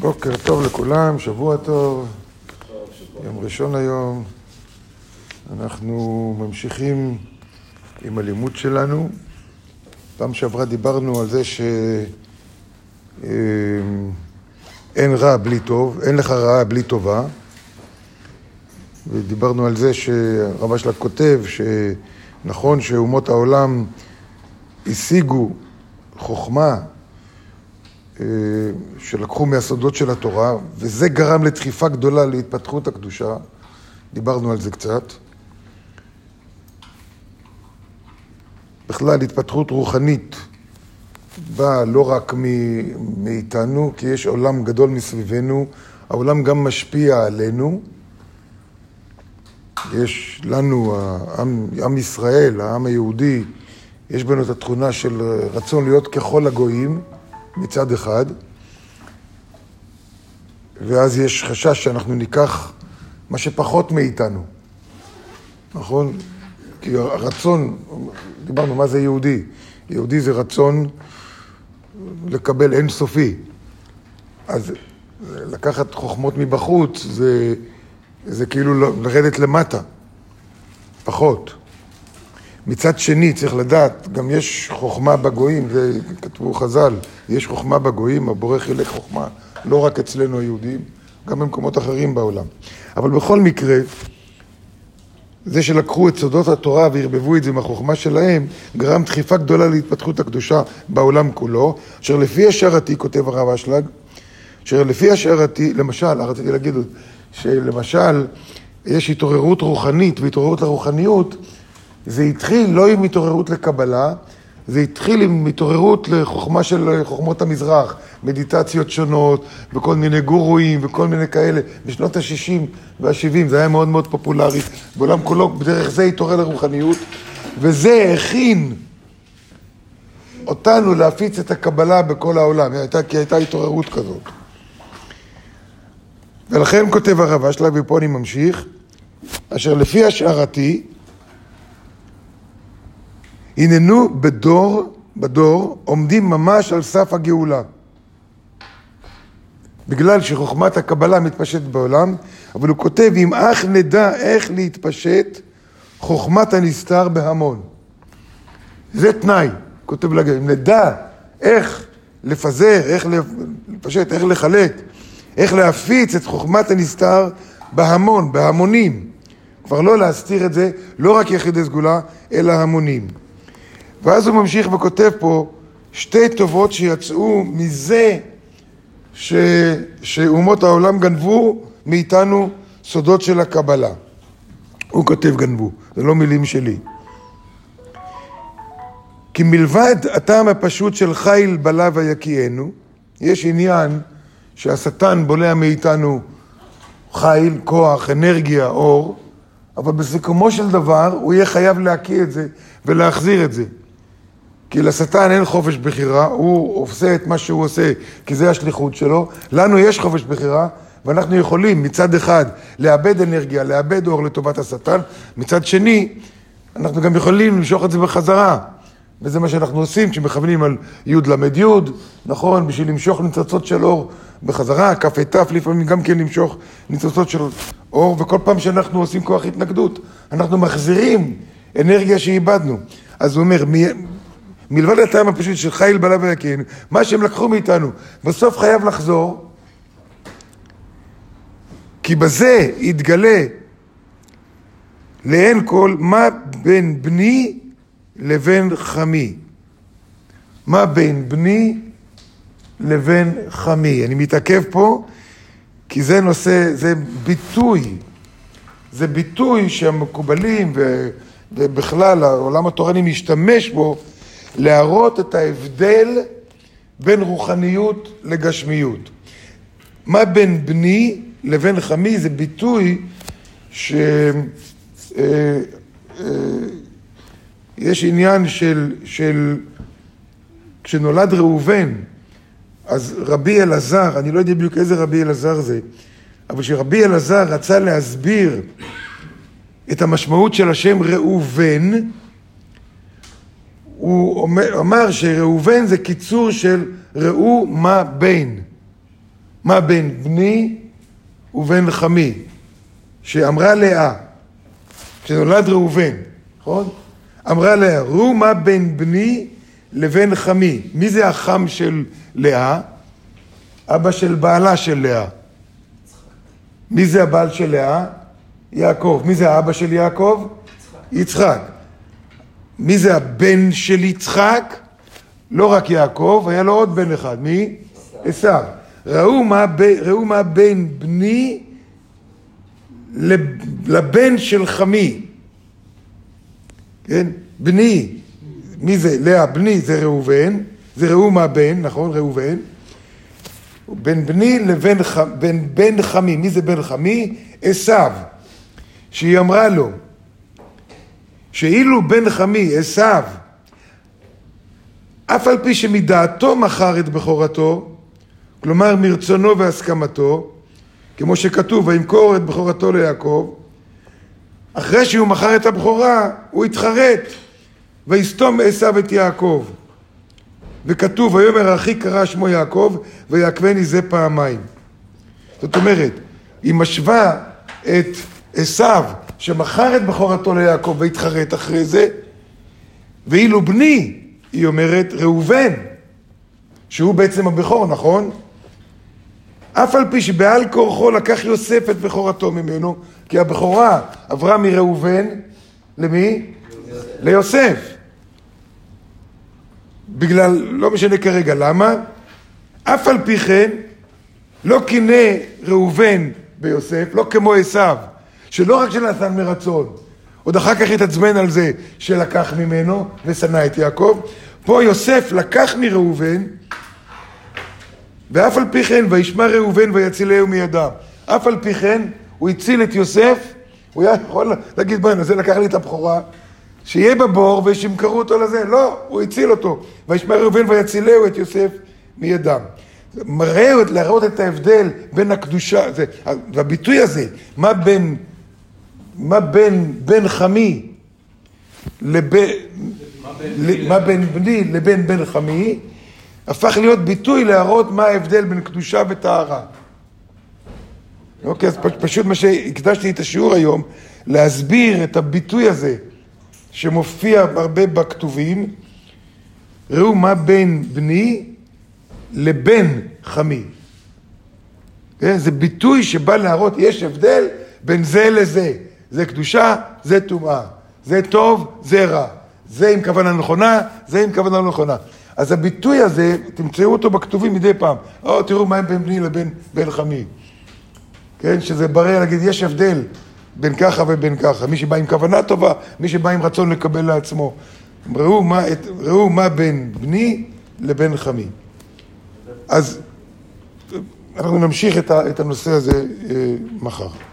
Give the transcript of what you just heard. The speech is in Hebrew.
בוקר טוב לכולם, שבוע טוב, יום ראשון היום. אנחנו ממשיכים עם הלימוד שלנו. פעם שעברה דיברנו על זה שאין רע בלי טוב, אין לך רעה בלי טובה. ודיברנו על זה שרב אשלג כותב שנכון שאומות העולם השיגו חוכמה שלקחו מהסודות של התורה, וזה גרם לדחיפה גדולה להתפתחות הקדושה. דיברנו על זה קצת. בכלל, התפתחות רוחנית באה לא רק מאיתנו, כי יש עולם גדול מסביבנו, העולם גם משפיע עלינו. יש לנו, עם ישראל, העם היהודי, יש בנו את התכונה של רצון להיות ככל הגויים, מצד אחד, ואז יש חשש שאנחנו ניקח מה שפחות מאיתנו, נכון? כי הרצון, דיברנו מה זה יהודי, יהודי זה רצון לקבל אינסופי, אז לקחת חוכמות מבחוץ זה כאילו לרדת למטה, פחות. מצד שני, צריך לדעת, גם יש חוכמה בגויים, זה כתבו חז"ל, יש חוכמה בגויים, הבורא חילק חוכמה, לא רק אצלנו היהודים, גם במקומות אחרים בעולם. אבל בכל מקרה, זה שלקחו את סודות התורה והרבבו את זה עם החוכמה שלהם, גרם דחיפה גדולה להתפתחות הקדושה בעולם כולו, אשר לפי השערתי, כותב הרב אשלג, אשר לפי השערתי, למשל, רציתי להגיד עוד, שלמשל, יש התעוררות רוחנית והתעוררות לרוחניות, זה התחיל לא עם התעוררות לקבלה, זה התחיל עם התעוררות לחוכמה של חוכמות המזרח, מדיטציות שונות, וכל מיני גורואים וכל מיני כאלה. בשנות ה-60 וה-70 זה היה מאוד מאוד פופולרי. בעולם כולו, בדרך זה התעורר לרוחניות, וזה הכין אותנו להפיץ את הקבלה בכל העולם, כי הייתה התעוררות כזאת. ולכן כותב הרב אשלג, ופה אני ממשיך, אשר לפי השערתי, הננו בדור עומדים ממש על סף הגאולה. בגלל שחוכמת הקבלה מתפשט בעולם, אבל הוא כותב, אם אך נדע איך להתפשט, חוכמת הנסתר בהמון. זה תנאי, כותב להגיד, אם נדע איך לפזר, איך לפשט, איך לחלק, איך להפיץ את חוכמת הנסתר בהמון, בהמונים. כבר לא להסתיר את זה, לא רק יחידי סגולה, אלא המונים. ואז הוא ממשיך וכותב פה שתי טובות שיצאו מזה שאומות העולם גנבו מאיתנו סודות של הקבלה. הוא כותב גנבו, זה לא מילים שלי. כי מלבד הטעם הפשוט של חיל בלה ויקיינו, יש עניין שהשטן בולע מאיתנו חיל, כוח, אנרגיה, אור, אבל בסיכומו של דבר הוא יהיה חייב להקיא את זה ולהחזיר את זה. כי לשטן אין חופש בחירה, הוא עושה את מה שהוא עושה, כי זה השליחות שלו. לנו יש חופש בחירה, ואנחנו יכולים מצד אחד לאבד אנרגיה, לאבד אור לטובת השטן, מצד שני, אנחנו גם יכולים למשוך את זה בחזרה. וזה מה שאנחנו עושים, כשמכוונים על יוד למד יוד, נכון, בשביל למשוך ניצוצות של אור בחזרה, כף עטף, לפעמים גם כן למשוך ניצוצות של אור, וכל פעם שאנחנו עושים כוח התנגדות, אנחנו מחזירים אנרגיה שאיבדנו. אז הוא אומר, מלבד הטעם הפשוט של חיל בלה ויקיינו, מה שהם לקחו מאיתנו, בסוף חייב לחזור, כי בזה יתגלה לאין כל מה בין בני לבין חמי. מה בין בני לבין חמי. אני מתעכב פה, כי זה נושא, זה ביטוי שהמקובלים ובכלל העולם התורני משתמש בו להראות את ההבדל בין רוחניות לגשמיות. מה בין בני לבין חמי זה ביטוי יש עניין של כשנולד ראובן, אז רבי אלעזר, אני לא יודע בדיוק איזה רבי אלעזר זה, אבל שרבי אלעזר רצה להסביר את המשמעות של השם ראובן, הוא אמר שראובן זה קיצור של ראו מה בין. מה בין בני ובין חמי, שאמרה לאה, כשנולד ראובן, נכון? אמרה לאה, ראו מה בין בני לבין חמי. מי זה החם של לאה? אבא של בעלה של לאה. מי זה הבעל של לאה? יעקב. מי זה האבא של יעקב? יצחק. מי זה הבן של יצחק? לא רק יעקב, היה לו עוד בן אחד. מי? עשו. ראו מה בין בני לבן של חמי. כן? בני. מי זה? לאה. בני זה ראובן. זה ראו מה בן, נכון? ראובן. בין בני לבין בן חמי. מי זה בן חמי? עשו. שהיא אמרה לו, שאילו בן חמי, עשו, אף על פי שמדעתו מכר את בכורתו, כלומר מרצונו והסכמתו, כמו שכתוב, וימכור את בכורתו ליעקב, אחרי שהוא מכר את הבכורה, הוא התחרט, ויסתום עשו את יעקב. וכתוב, ויאמר אחי קרא שמו יעקב, ויעקבני זה פעמיים. זאת אומרת, היא משווה את עשו, שמכר את בכורתו ליעקב והתחרט אחרי זה, ואילו בני, היא אומרת, ראובן, שהוא בעצם הבכור, נכון? אף על פי שבעל כורחו לקח יוסף את בכורתו ממנו, כי הבכורה עברה מראובן, למי? ליוסף. בגלל, לא משנה כרגע, למה? אף על פי כן, לא קינא ראובן ביוסף, לא כמו עשו, שלא רק שנתן מרצון, עוד אחר כך התעצבן על זה שלקח ממנו ושנא את יעקב. פה יוסף לקח מראובן, ואף על פי כן וישמע ראובן ויצילהו מידם. אף על פי כן הוא הציל את יוסף, הוא היה יכול להגיד, בואי, זה לקח לי את הבכורה, שיהיה בבור ושימכרו אותו לזה. לא, הוא הציל אותו. וישמע ראובן ויצילהו את יוסף מידם. מראה להראות את ההבדל בין הקדושה, והביטוי הזה, מה בין בן חמי לבין בן חמי, הפך להיות ביטוי להראות מה ההבדל בין קדושה וטהרה. אוקיי, אז פשוט מה שהקדשתי את השיעור היום, להסביר את הביטוי הזה שמופיע הרבה בכתובים, ראו מה בין בני לבין חמי. זה ביטוי שבא להראות, יש הבדל בין זה לזה. זה קדושה, זה טומאה. זה טוב, זה רע. זה עם כוונה נכונה, זה עם כוונה לא נכונה. אז הביטוי הזה, תמצאו אותו בכתובים מדי פעם. תראו מה הם בין בני לבין בין חמי. כן, שזה בריא להגיד, יש הבדל בין ככה ובין ככה. מי שבא עם כוונה טובה, מי שבא עם רצון לקבל לעצמו. ראו מה בין בני לבין חמי. אז אנחנו נמשיך את הנושא הזה מחר.